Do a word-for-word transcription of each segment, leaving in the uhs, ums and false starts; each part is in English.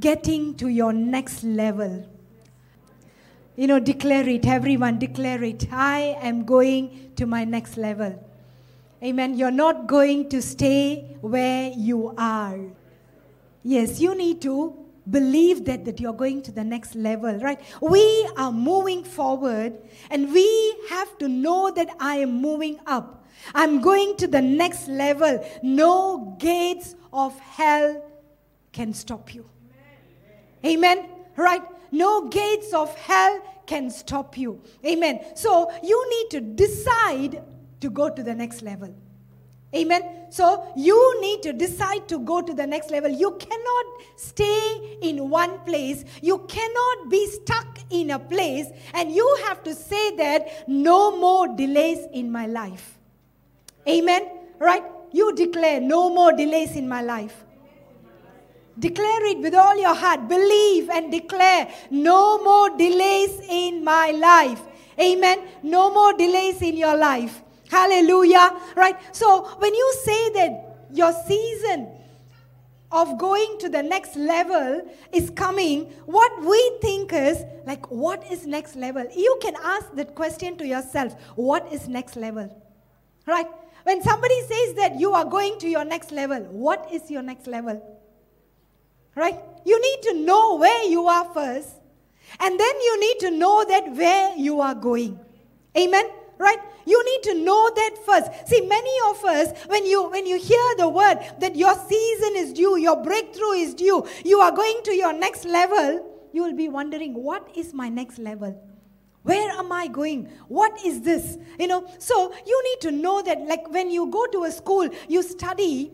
getting to your next level. You know, declare it. Everyone, declare it. I am going to my next level. Amen. You're not going to stay where you are. Yes, you need to believe that, that you're going to the next level, right? We are moving forward, and we have to know that I am moving up. I'm going to the next level. No gates of hell can stop you. Amen. Amen. Right? No gates of hell can stop you. Amen. So you need to decide to go to the next level. Amen. So you need to decide to go to the next level. You cannot stay in one place. You cannot be stuck in a place. And you have to say that no more delays in my life. Amen. Right? You declare no more delays in my life. Declare it with all your heart. Believe and declare no more delays in my life. Amen. No more delays in your life. Hallelujah. Right? So when you say that your season of going to the next level is coming, what we think is like, what is next level? You can ask that question to yourself. What is next level? Right? When somebody says that you are going to your next level, what is your next level? Right? You need to know where you are first, and then you need to know that where you are going. Amen? Right? You need to know that first. See, many of us, when you when you hear the word that your season is due, your breakthrough is due, you are going to your next level, you will be wondering, what is my next level? Where am I going? What is this? You know, so you need to know that, like when you go to a school, you study,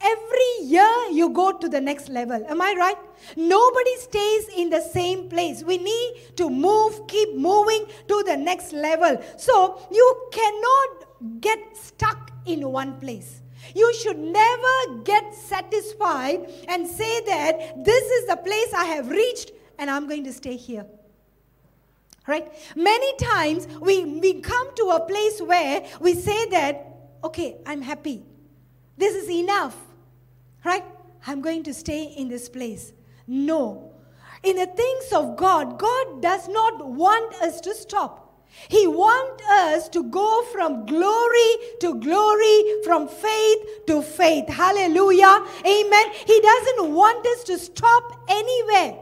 every year you go to the next level. Am I right? Nobody stays in the same place. We need to move, keep moving to the next level. So you cannot get stuck in one place. You should never get satisfied and say that this is the place I have reached and I'm going to stay here. Right? Many times we, we come to a place where we say that, okay, I'm happy. This is enough. Right? I'm going to stay in this place. No. In the things of God, God does not want us to stop. He wants us to go from glory to glory, from faith to faith. Hallelujah. Amen. He doesn't want us to stop anywhere.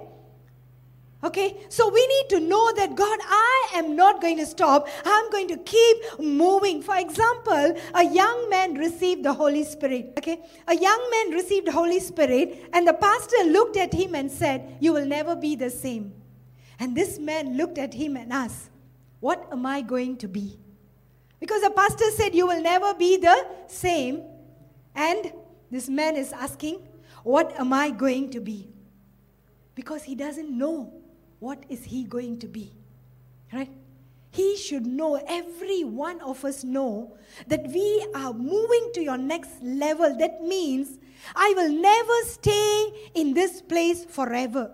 Okay, so we need to know that, God, I am not going to stop. I'm going to keep moving. For example, a young man received the Holy Spirit. Okay, a young man received the Holy Spirit, and the pastor looked at him and said, you will never be the same. And this man looked at him and asked, what am I going to be? Because the pastor said, you will never be the same. And this man is asking, what am I going to be? Because he doesn't know. What is he going to be? Right? He should know, every one of us know, that we are moving to your next level. That means I will never stay in this place forever.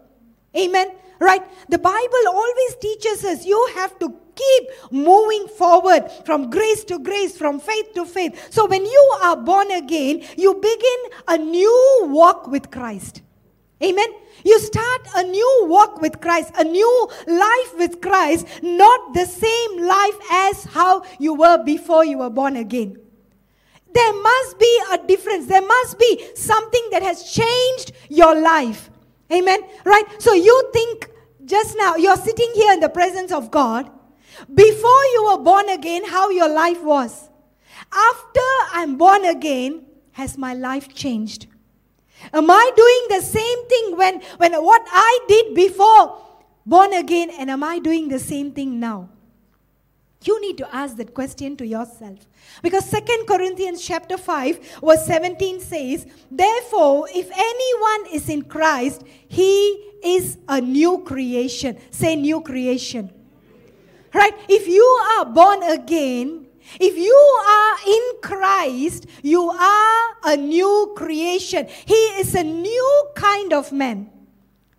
Amen? Right? The Bible always teaches us you have to keep moving forward from grace to grace, from faith to faith. So when you are born again, you begin a new walk with Christ. Amen. You start a new walk with Christ, a new life with Christ, not the same life as how you were before you were born again. There must be a difference. There must be something that has changed your life. Amen. Right? So you think just now, you're sitting here in the presence of God. Before you were born again, how your life was. After I'm born again, has my life changed? Am I doing the same thing when, when what I did before born again, and am I doing the same thing now? You need to ask that question to yourself. Because Second Corinthians chapter five verse seventeen says, therefore, if anyone is in Christ, he is a new creation. Say new creation. Right? If you are born again, if you are in Christ, you are a new creation. He is a new kind of man,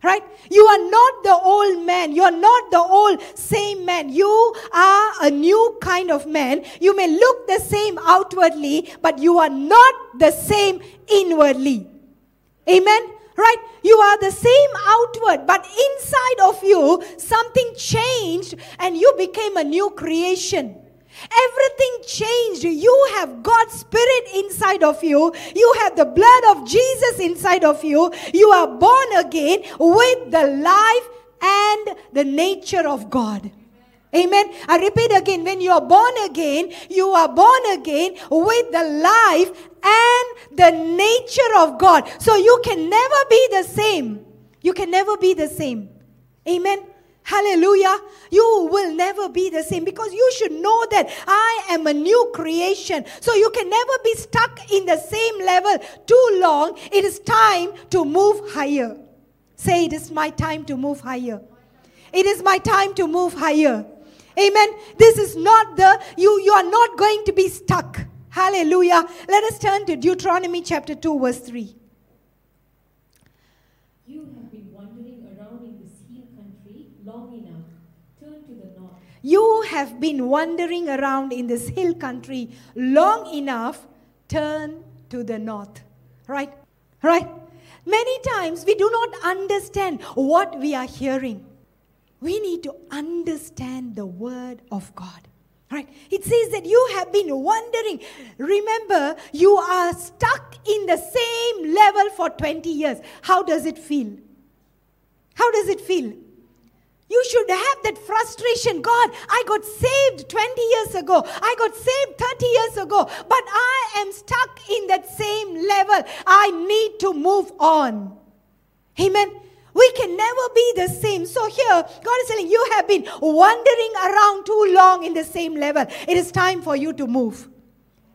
right? You are not the old man. You are not the old same man. You are a new kind of man. You may look the same outwardly, but you are not the same inwardly. Amen? right? You are the same outward, but inside of you, something changed and you became a new creation. Everything changed. You have God's Spirit inside of you. You have the blood of Jesus inside of you. You are born again with the life and the nature of God. Amen. I repeat again, when you are born again, you are born again with the life and the nature of God. So you can never be the same. You can never be the same. Amen. Hallelujah. You will never be the same because you should know that I am a new creation. So you can never be stuck in the same level too long. It is time to move higher. Say, it is my time to move higher. It is my time to move higher. Amen. This is not the, you, you are not going to be stuck. Hallelujah. Let us turn to Deuteronomy chapter two verse three. You have been wandering around in this hill country long enough, turn to the north. Right? Right? Many times we do not understand what we are hearing. We need to understand the Word of God. Right? It says that you have been wandering. Remember, you are stuck in the same level for twenty years. How does it feel? How does it feel? You should have that frustration. God, I got saved twenty years ago. I got saved thirty years ago. But I am stuck in that same level. I need to move on. Amen. We can never be the same. So here, God is telling you have been wandering around too long in the same level. It is time for you to move.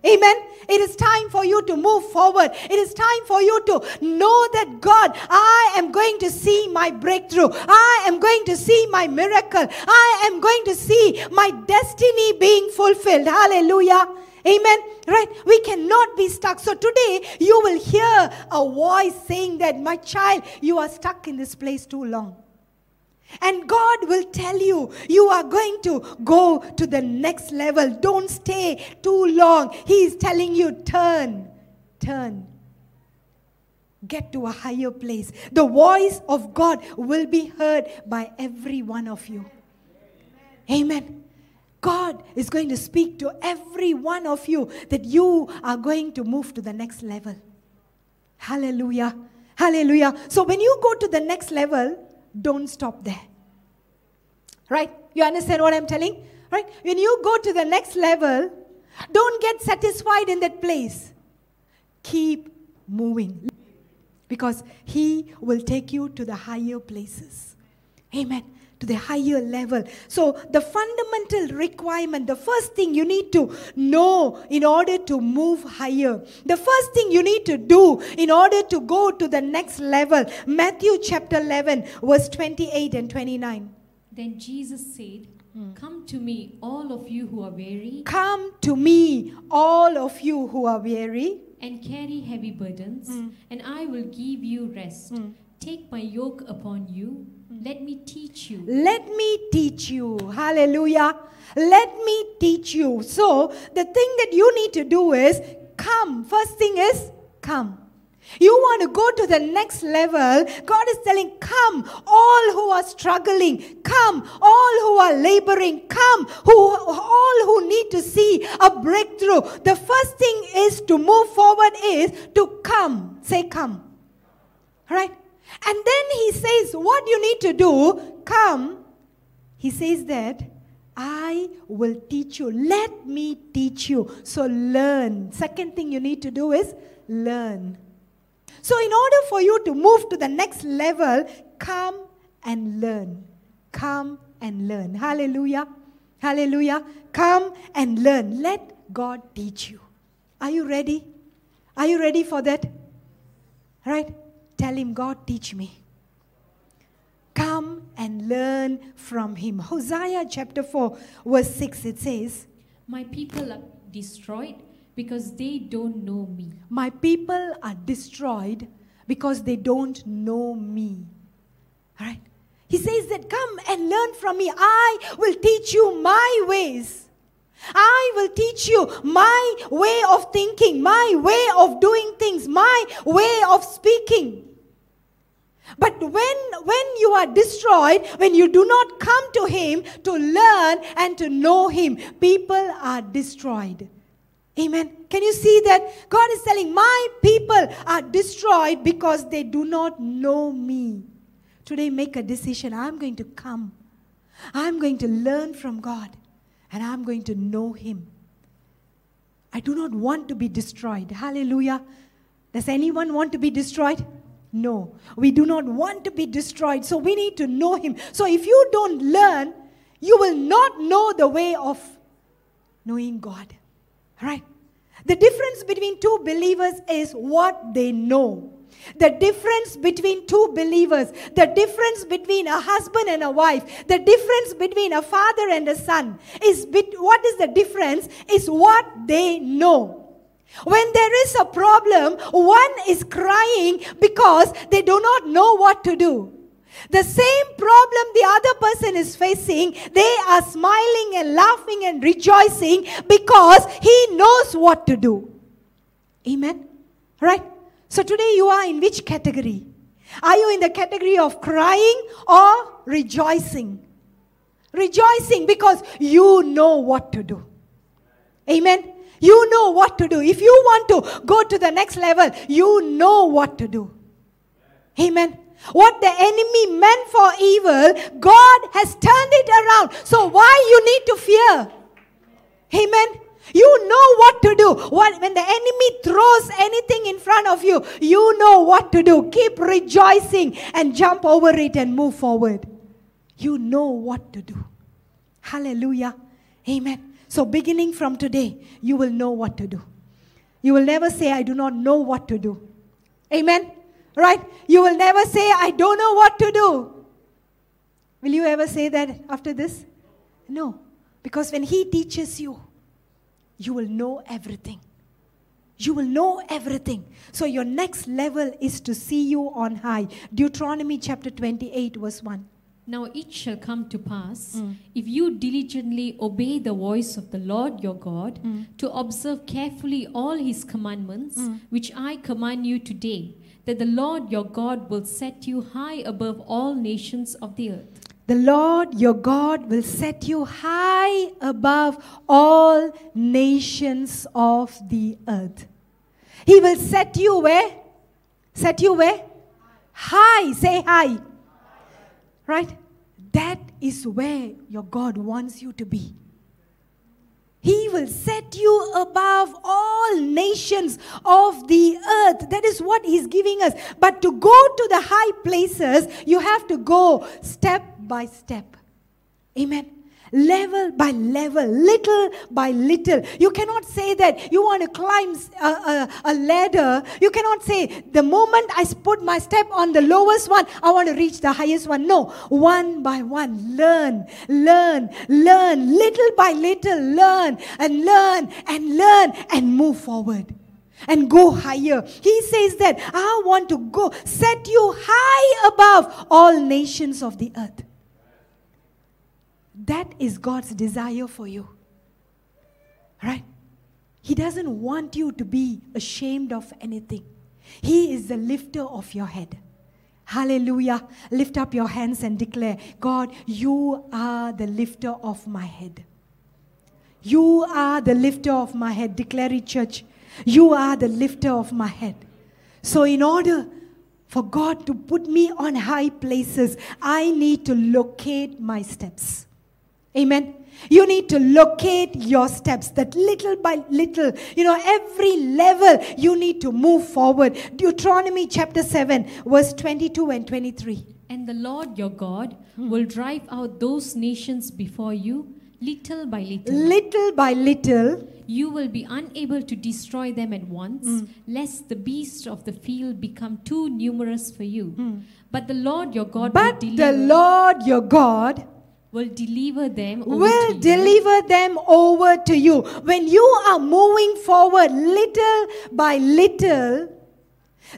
Amen. It is time for you to move forward. It is time for you to know that God, I am going to see my breakthrough. I am going to see my miracle. I am going to see my destiny being fulfilled. Hallelujah. Amen. Right? We cannot be stuck. So today you will hear a voice saying that, my child, you are stuck in this place too long. And God will tell you, you are going to go to the next level. Don't stay too long. He is telling you, turn, turn. Get to a higher place. The voice of God will be heard by every one of you. Amen. God is going to speak to every one of you that you are going to move to the next level. Hallelujah. Hallelujah. So when you go to the next level, don't stop there. Right? You understand what I'm telling? Right? When you go to the next level, don't get satisfied in that place. Keep moving. Because He will take you to the higher places. Amen. To the higher level. So the fundamental requirement, the first thing you need to know in order to move higher, the first thing you need to do in order to go to the next level, Matthew chapter eleven, verse twenty-eight and twenty-nine. Then Jesus said, hmm. Come to me, all of you who are weary. Come to me, all of you who are weary. And carry heavy burdens, hmm. and I will give you rest. Hmm. Take my yoke upon you. Let me teach you. Let me teach you. Hallelujah. Let me teach you. So, the thing that you need to do is come. First thing is come. You want to go to the next level. God is telling, come, all who are struggling. Come, all who are laboring. Come, who all who need to see a breakthrough. The first thing is to move forward is to come. Say come. Right? And then He says, what you need to do, come. He says that, I will teach you. Let me teach you. So learn. Second thing you need to do is learn. So in order for you to move to the next level, come and learn. Come and learn. Hallelujah. Hallelujah. Come and learn. Let God teach you. Are you ready? Are you ready for that? Right? Tell Him, God, teach me. Come and learn from Him. Hosea chapter four, verse six, it says, my people are destroyed because they don't know me. My people are destroyed because they don't know me. All right? He says that, come and learn from me. I will teach you my ways. I will teach you my way of thinking, my way of doing things, my way of speaking. But when, when you are destroyed, when you do not come to Him to learn and to know Him, people are destroyed. Amen. Can you see that? God is telling, my people are destroyed because they do not know me. Today, make a decision. I'm going to come. I'm going to learn from God. And I'm going to know Him. I do not want to be destroyed. Hallelujah. Does anyone want to be destroyed? No. We do not want to be destroyed. So we need to know Him. So if you don't learn, you will not know the way of knowing God. Right? The difference between two believers is what they know. The difference between two believers, the difference between a husband and a wife, the difference between a father and a son, is bet- what is the difference? Is what they know. When there is a problem, one is crying because they do not know what to do. The same problem the other person is facing, they are smiling and laughing and rejoicing because he knows what to do. Amen? Right? So today you are in which category? Are you in the category of crying or rejoicing? Rejoicing because you know what to do. Amen? You know what to do. If you want to go to the next level, you know what to do. Amen? What the enemy meant for evil, God has turned it around. So why you need to fear? Amen? You know what to do. When the enemy throws anything in front of you, you know what to do. Keep rejoicing and jump over it and move forward. You know what to do. Hallelujah. Amen. So beginning from today, you will know what to do. You will never say, I do not know what to do. Amen. Right? You will never say, I don't know what to do. Will you ever say that after this? No. Because when He teaches you, you will know everything. You will know everything. So your next level is to see you on high. Deuteronomy chapter twenty-eight verse one. Now it shall come to pass, mm. if you diligently obey the voice of the Lord your God, mm. to observe carefully all His commandments, mm. which I command you today, that the Lord your God will set you high above all nations of the earth. The Lord your God will set you high above all nations of the earth. He will set you where? Set you where? High. Say high. Right? That is where your God wants you to be. He will set you above all nations of the earth. That is what He's giving us. But to go to the high places, you have to go step by step. Amen. Level by level, little by little. You cannot say that you want to climb a, a, a ladder. You cannot say, the moment I put my step on the lowest one, I want to reach the highest one. No, one by one, learn, learn, learn, little by little, learn and learn and learn and move forward. And go higher. He says that, I want to go, set you high above all nations of the earth. That is God's desire for you. Right? He doesn't want you to be ashamed of anything. He is the lifter of your head. Hallelujah. Lift up your hands and declare, God, you are the lifter of my head. You are the lifter of my head. Declare it, church. You are the lifter of my head. So in order for God to put me on high places, I need to locate my steps. Amen. You need to locate your steps, that little by little, you know, every level you need to move forward. Deuteronomy chapter seven, verse twenty-two and twenty-three. And the Lord your God hmm. will drive out those nations before you, little by little. Little by little. You will be unable to destroy them at once, mm. lest the beasts of the field become too numerous for you. Mm. But the Lord your God but will deliver. the Lord your God will deliver them over will to you. deliver them over to you. When you are moving forward little by little,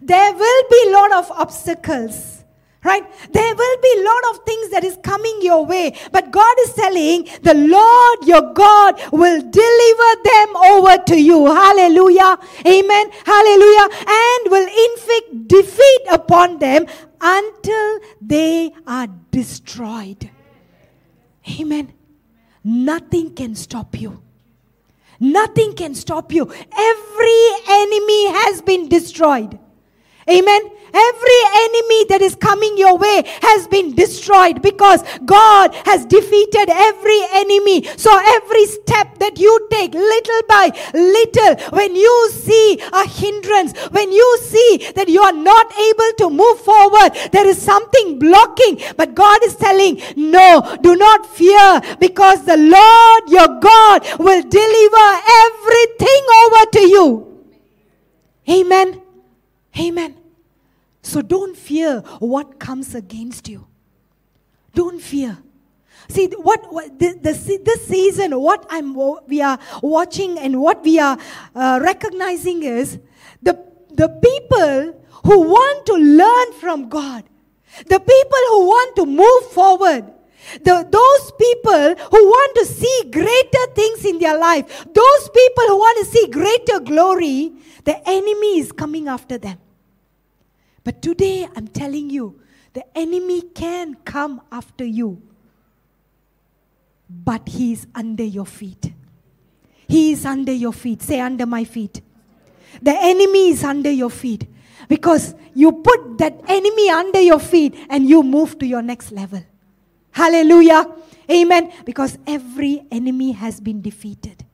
there will be a lot of obstacles. Right? There will be a lot of things that is coming your way. But God is telling, the Lord your God will deliver them over to you. Hallelujah. Amen. Hallelujah. And will inflict defeat upon them until they are destroyed. Amen. Nothing can stop you. Nothing can stop you. Every enemy has been destroyed. Amen. Every enemy that is coming your way has been destroyed because God has defeated every enemy. So every step that you take, little by little, when you see a hindrance, when you see that you are not able to move forward, there is something blocking. But God is telling, no, do not fear, because the Lord your God will deliver everything over to you. Amen. Amen. So don't fear what comes against you. Don't fear. See, what, what the, the, this season, what I'm, we are watching and what we are uh, recognizing is the, the people who want to learn from God, the people who want to move forward, The, those people who want to see greater things in their life, those people who want to see greater glory, the enemy is coming after them. But today I'm telling you, the enemy can come after you, but he is under your feet. He is under your feet. Say, under my feet. The enemy is under your feet, because you put that enemy under your feet and you move to your next level. Hallelujah. Amen. Because every enemy has been defeated.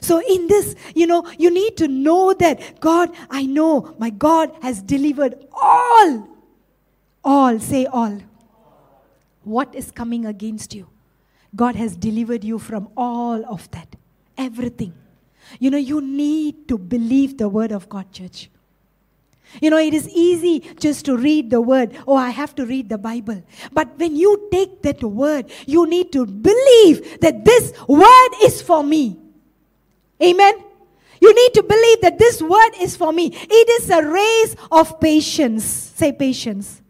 So in this, you know, you need to know that God, I know my God has delivered all. All, say all. What is coming against you? God has delivered you from all of that. Everything. You know, you need to believe the word of God, church. You know, it is easy just to read the word. Oh, I have to read the Bible. But when you take that word, you need to believe that this word is for me. Amen. You need to believe that this word is for me. It is a race of patience. Say patience.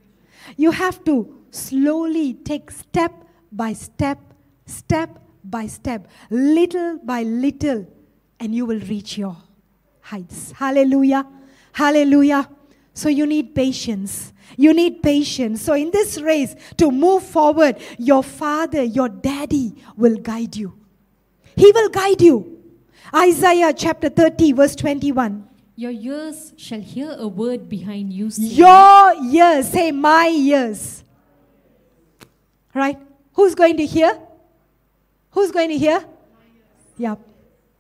You have to slowly take step by step, step by step, little by little, and you will reach your heights. Hallelujah. Hallelujah. So you need patience. You need patience. So in this race, to move forward, your father, your daddy will guide you. He will guide you. Isaiah chapter thirty, verse twenty-one. Your ears shall hear a word behind you. Saying, your ears. Say, my ears. Right? Who's going to hear? Who's going to hear? Yeah.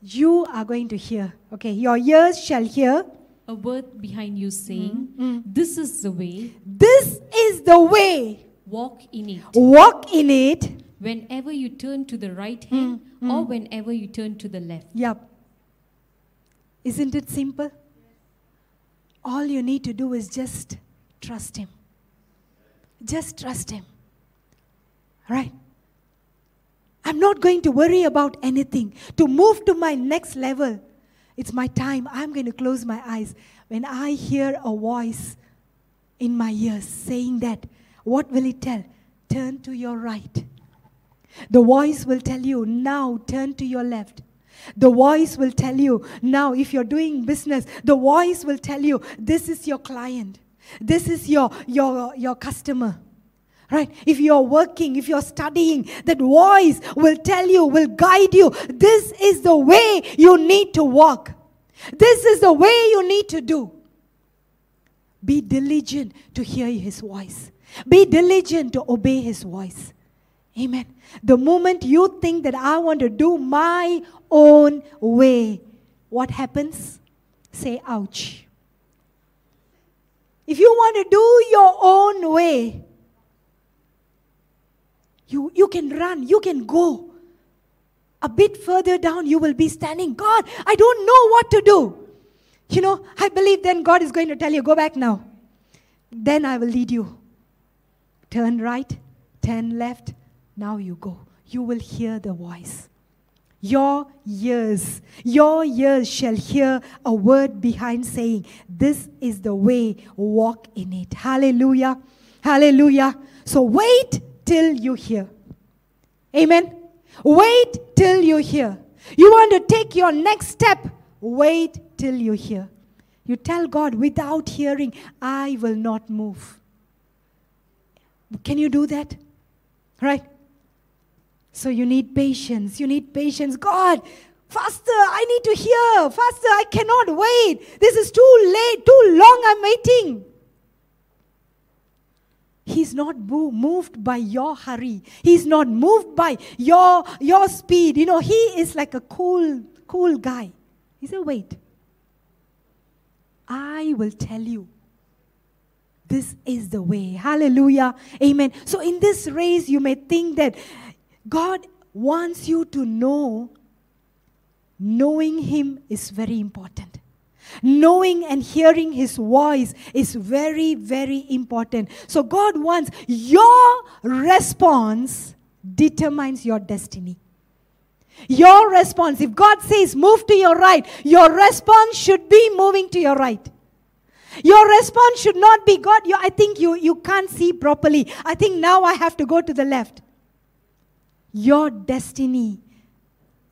You are going to hear. Okay. Your ears shall hear a word behind you saying, mm-hmm. This is the way. This is the way. Walk in it. Walk in it. Whenever you turn to the right hand mm-hmm. or whenever you turn to the left. Yep. Isn't it simple? All you need to do is just trust Him. Just trust Him. Right? I'm not going to worry about anything. To move to my next level, it's my time. I'm going to close my eyes. When I hear a voice in my ears saying that, what will it tell? Turn to your right. The voice will tell you, now turn to your left. The voice will tell you, now if you're doing business, the voice will tell you, this is your client. This is your, your, your customer. Right? If you're working, if you're studying, that voice will tell you, will guide you. This is the way you need to walk. This is the way you need to do. Be diligent to hear His voice. Be diligent to obey His voice. Amen. The moment you think that I want to do my own way, what happens? Say, ouch. If you want to do your own way, You, you can run, you can go. A bit further down, you will be standing. God, I don't know what to do. You know, I believe then God is going to tell you, go back now. Then I will lead you. Turn right, turn left. Now you go. You will hear the voice. Your ears, your ears shall hear a word behind saying, this is the way, walk in it. Hallelujah. Hallelujah. So wait till you hear. Amen. Wait till you hear. You want to take your next step. Wait till you hear. You tell God, without hearing, I will not move. Can you do that? Right? So you need patience. You need patience. God, faster, I need to hear. Faster, I cannot wait. This is too late, too long I'm waiting. He's not mo- moved by your hurry. He's not moved by your, your speed. You know, he is like a cool, cool guy. He said, wait. I will tell you. This is the way. Hallelujah. Amen. So in this race, you may think that God wants you to know knowing Him is very important. Knowing and hearing His voice is very, very important. So God wants your response determines your destiny. Your response, if God says move to your right, your response should be moving to your right. Your response should not be, God, you, I think you, you can't see properly. I think now I have to go to the left. Your destiny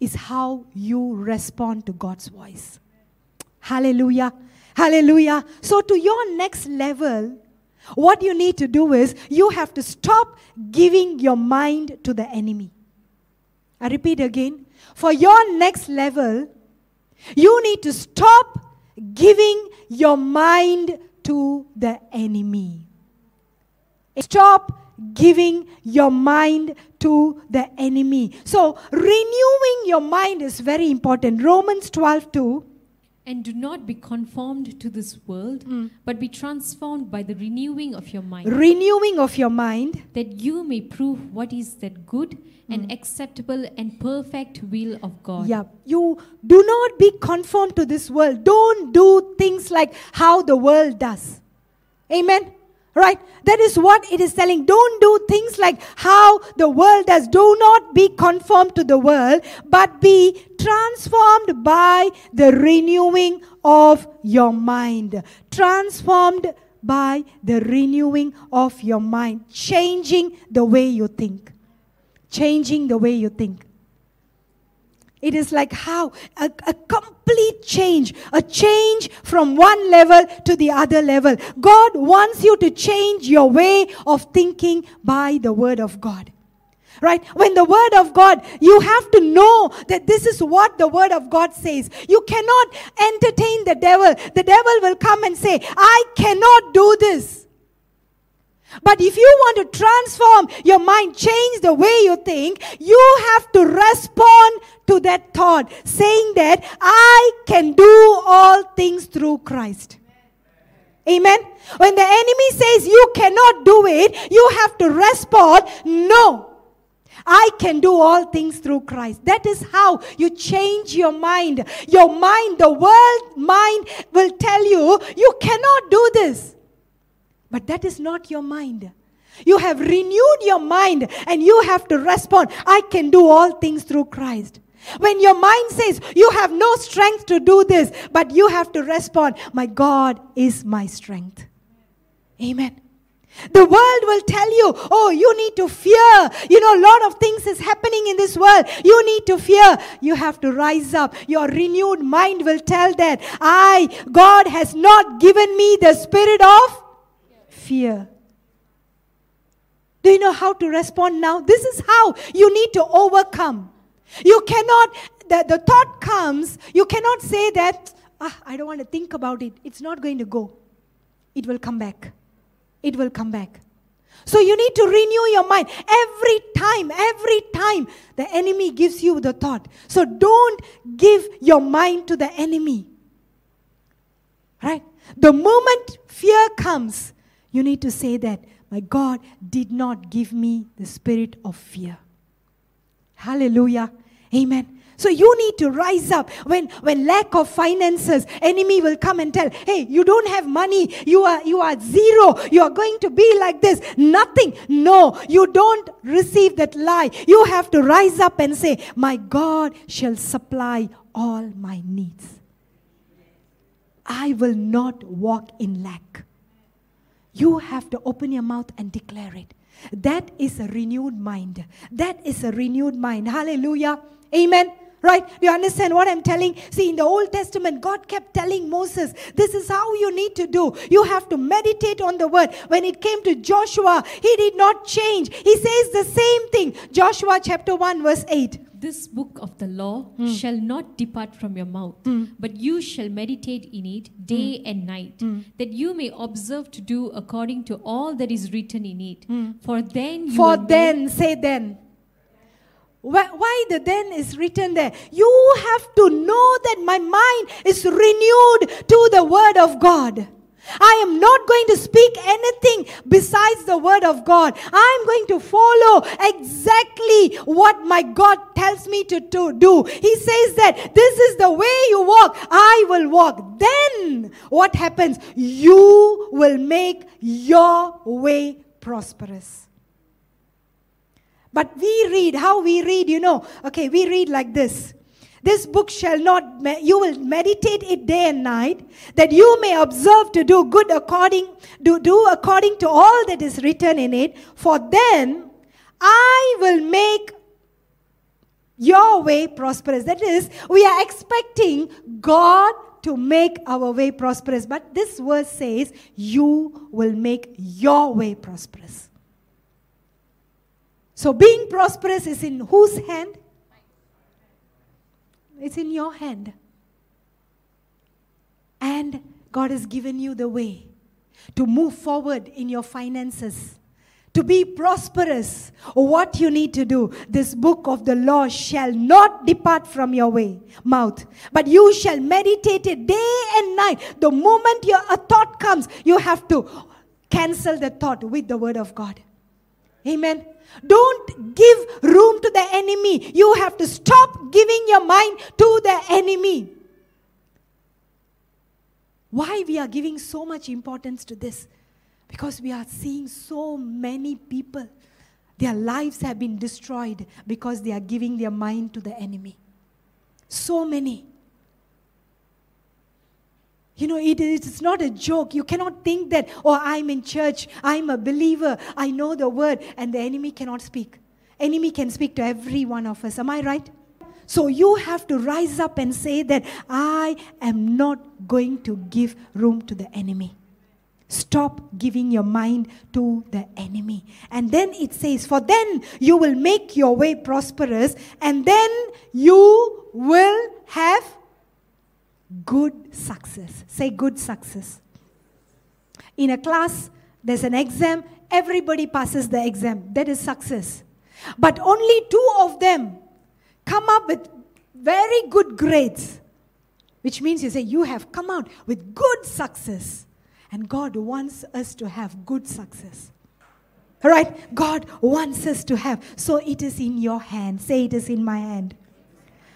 is how you respond to God's voice. Hallelujah. Hallelujah. So to your next level, what you need to do is you have to stop giving your mind to the enemy. I repeat again. For your next level, you need to stop giving your mind to the enemy. Stop giving your mind to the enemy. So renewing your mind is very important. Romans twelve two. And do not be conformed to this world, mm. but be transformed by the renewing of your mind. Renewing of your mind. That you may prove what is that good mm. and acceptable and perfect will of God. Yeah. You do not be conformed to this world. Don't do things like how the world does. Amen. Right? That is what it is telling. Don't do things like how the world does. Do not be conformed to the world, but be transformed by the renewing of your mind. Transformed by the renewing of your mind. Changing the way you think. Changing the way you think. It is like how a, a complete change, a change from one level to the other level. God wants you to change your way of thinking by the Word of God. Right? When the Word of God, you have to know that this is what the Word of God says. You cannot entertain the devil. The devil will come and say, I cannot do this. But if you want to transform your mind, change the way you think, you have to respond to that thought, saying that I can do all things through Christ. Amen. When the enemy says you cannot do it, you have to respond, no, I can do all things through Christ. That is how you change your mind. Your mind, the world mind will tell you, you cannot do this. But that is not your mind. You have renewed your mind and you have to respond, I can do all things through Christ. When your mind says, you have no strength to do this, but you have to respond, my God is my strength. Amen. The world will tell you, oh, you need to fear. You know, a lot of things is happening in this world. You need to fear. You have to rise up. Your renewed mind will tell that, I, God has not given me the spirit of fear. Do you know how to respond now? This is how you need to overcome. You cannot, the, the thought comes, you cannot say that, ah, I don't want to think about it. It's not going to go. It will come back. It will come back. So you need to renew your mind. Every time, every time the enemy gives you the thought. So don't give your mind to the enemy. Right? The moment fear comes, you need to say that, my God did not give me the spirit of fear. Hallelujah. Amen. So you need to rise up. When, when lack of finances, enemy will come and tell, hey, you don't have money. You are, you are zero. You are going to be like this. Nothing. No, you don't receive that lie. You have to rise up and say, my God shall supply all my needs. I will not walk in lack. You have to open your mouth and declare it. That is a renewed mind. That is a renewed mind. Hallelujah. Amen. Right? You understand what I'm telling? See, in the Old Testament, God kept telling Moses, this is how you need to do. You have to meditate on the word. When it came to Joshua, he did not change. He says the same thing. Joshua chapter one verse eight. This book of the law mm. shall not depart from your mouth, mm. but you shall meditate in it day mm. and night, mm. that you may observe to do according to all that is written in it. Mm. For then you For then, say then. Why the then is written there? You have to know that my mind is renewed to the word of God. I am not going to speak anything besides the word of God. I am going to follow exactly what my God tells me to, to do. He says that this is the way you walk. I will walk. Then what happens? You will make your way prosperous. But we read, how we read, you know. Okay, we read like this. This book shall not, me- you will meditate it day and night, that you may observe to do good according, to do according to all that is written in it. For then I will make your way prosperous. That is, we are expecting God to make our way prosperous. But this verse says, you will make your way prosperous. So being prosperous is in whose hand? It's in your hand. And God has given you the way to move forward in your finances. To be prosperous, what you need to do. This book of the law shall not depart from your way, mouth. But you shall meditate it day and night. The moment your, a thought comes, you have to cancel the thought with the word of God. Amen. Don't give room to the enemy. You have to stop giving your mind to the enemy. Why we are giving so much importance to this? Because we are seeing so many people. Their lives have been destroyed because they are giving their mind to the enemy. So many. You know, it, it's not a joke. You cannot think that, oh, I'm in church, I'm a believer, I know the word, and the enemy cannot speak. Enemy can speak to every one of us. Am I right? So you have to rise up and say that I am not going to give room to the enemy. Stop giving your mind to the enemy. And then it says, for then you will make your way prosperous, and then you will have good success. Say good success. In a class, there's an exam. Everybody passes the exam. That is success. But only two of them come up with very good grades. Which means you say, you have come out with good success. And God wants us to have good success. Alright? God wants us to have. So it is in your hand. Say it is in my hand.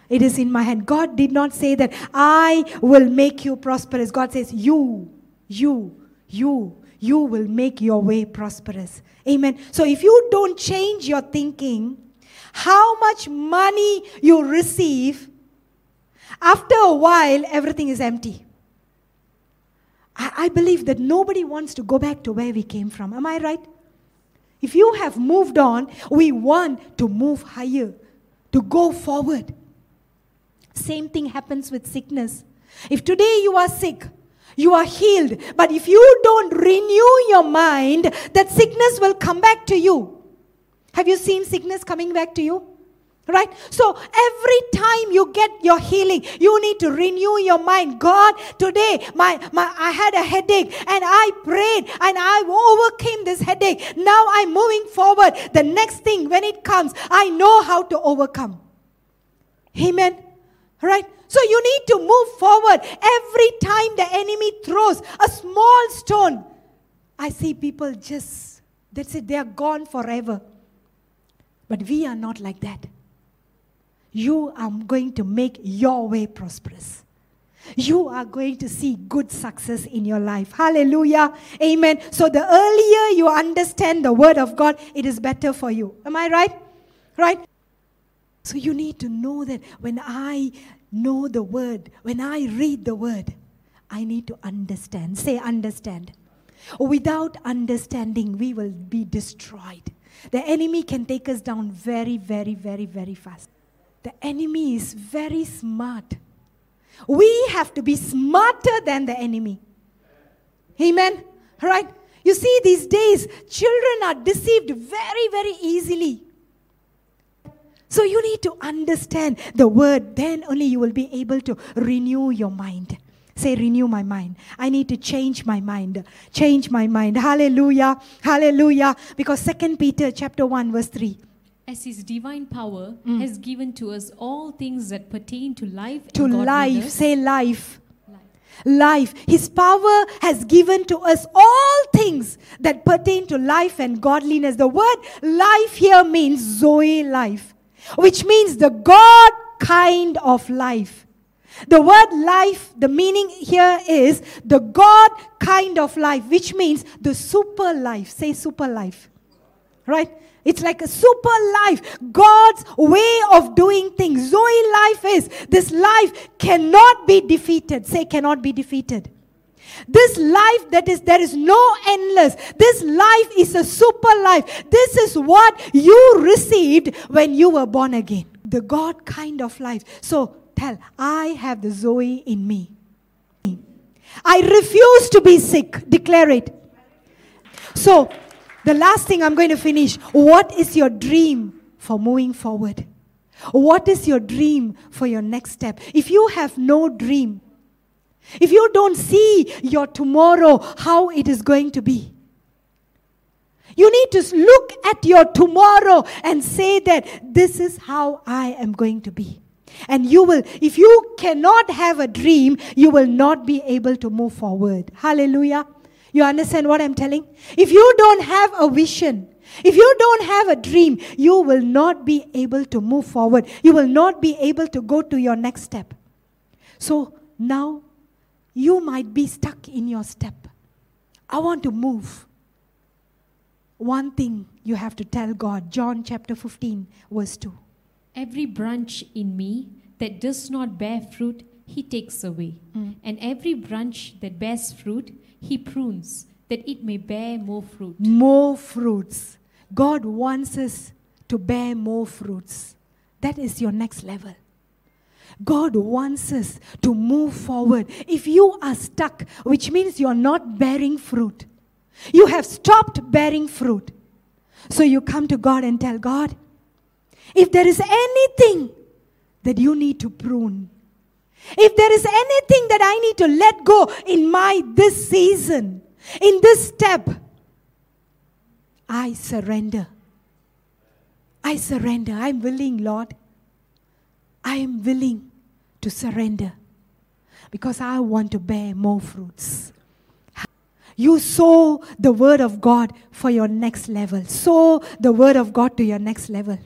It is in my hand. God did not say that I will make you prosperous. God says you, you, you, you will make your way prosperous. Amen. So if you don't change your thinking, how much money you receive, after a while, everything is empty. I, I believe that nobody wants to go back to where we came from. Am I right? If you have moved on, we want to move higher, to go forward. Same thing happens with sickness. If today you are sick, you are healed. But if you don't renew your mind, that sickness will come back to you. Have you seen sickness coming back to you? Right? So every time you get your healing, you need to renew your mind. God, today my, my I had a headache and I prayed and I overcame this headache. Now I'm moving forward. The next thing when it comes, I know how to overcome. Amen. Right? So you need to move forward. Every time the enemy throws a small stone, I see people just, that's it, they are gone forever. But we are not like that. You are going to make your way prosperous. You are going to see good success in your life. Hallelujah. Amen. So the earlier you understand the word of God, it is better for you. Am I right? Right? So you need to know that when I know the word, when I read the word, I need to understand. Say understand. Without understanding, we will be destroyed. The enemy can take us down very, very, very, very fast. The enemy is very smart. We have to be smarter than the enemy. Amen? Right? You see, these days, children are deceived very, very easily. So you need to understand the word. Then only you will be able to renew your mind. Say, renew my mind. I need to change my mind. Change my mind. Hallelujah. Hallelujah. Because Second Peter chapter one verse three. As his divine power mm. has given to us all things that pertain to life. To life. Say life. life. Life. His power has given to us all things that pertain to life and godliness. The word life here means Zoe life, which means the God kind of life. The word life, the meaning here is the God kind of life, which means the super life. Say super life. Right? It's like a super life. God's way of doing things. Zoe life is, this life cannot be defeated. Say cannot be defeated. This life that is, there is no endless. This life is a super life. This is what you received when you were born again. The God kind of life. So, tell, I have the Zoe in me. I refuse to be sick. Declare it. So, the last thing I'm going to finish. What is your dream for moving forward? What is your dream for your next step? If you have no dream, if you don't see your tomorrow, how it is going to be, you need to look at your tomorrow and say that this is how I am going to be. And you will, if you cannot have a dream, you will not be able to move forward. Hallelujah. You understand what I'm telling? If you don't have a vision, if you don't have a dream, you will not be able to move forward. You will not be able to go to your next step. So now you might be stuck in your step. I want to move. One thing you have to tell God, John chapter fifteen verse two. Every branch in me that does not bear fruit, he takes away. Mm. And every branch that bears fruit, he prunes, that it may bear more fruit. More fruits. God wants us to bear more fruits. That is your next level. God wants us to move forward. If you are stuck, which means you are not bearing fruit, you have stopped bearing fruit. So you come to God and tell God, if there is anything that you need to prune, if there is anything that I need to let go in my this season, in this step, I surrender. I surrender. I'm willing, Lord. I am willing to surrender because I want to bear more fruits. You sow the word of God for your next level. Sow the word of God to your next level.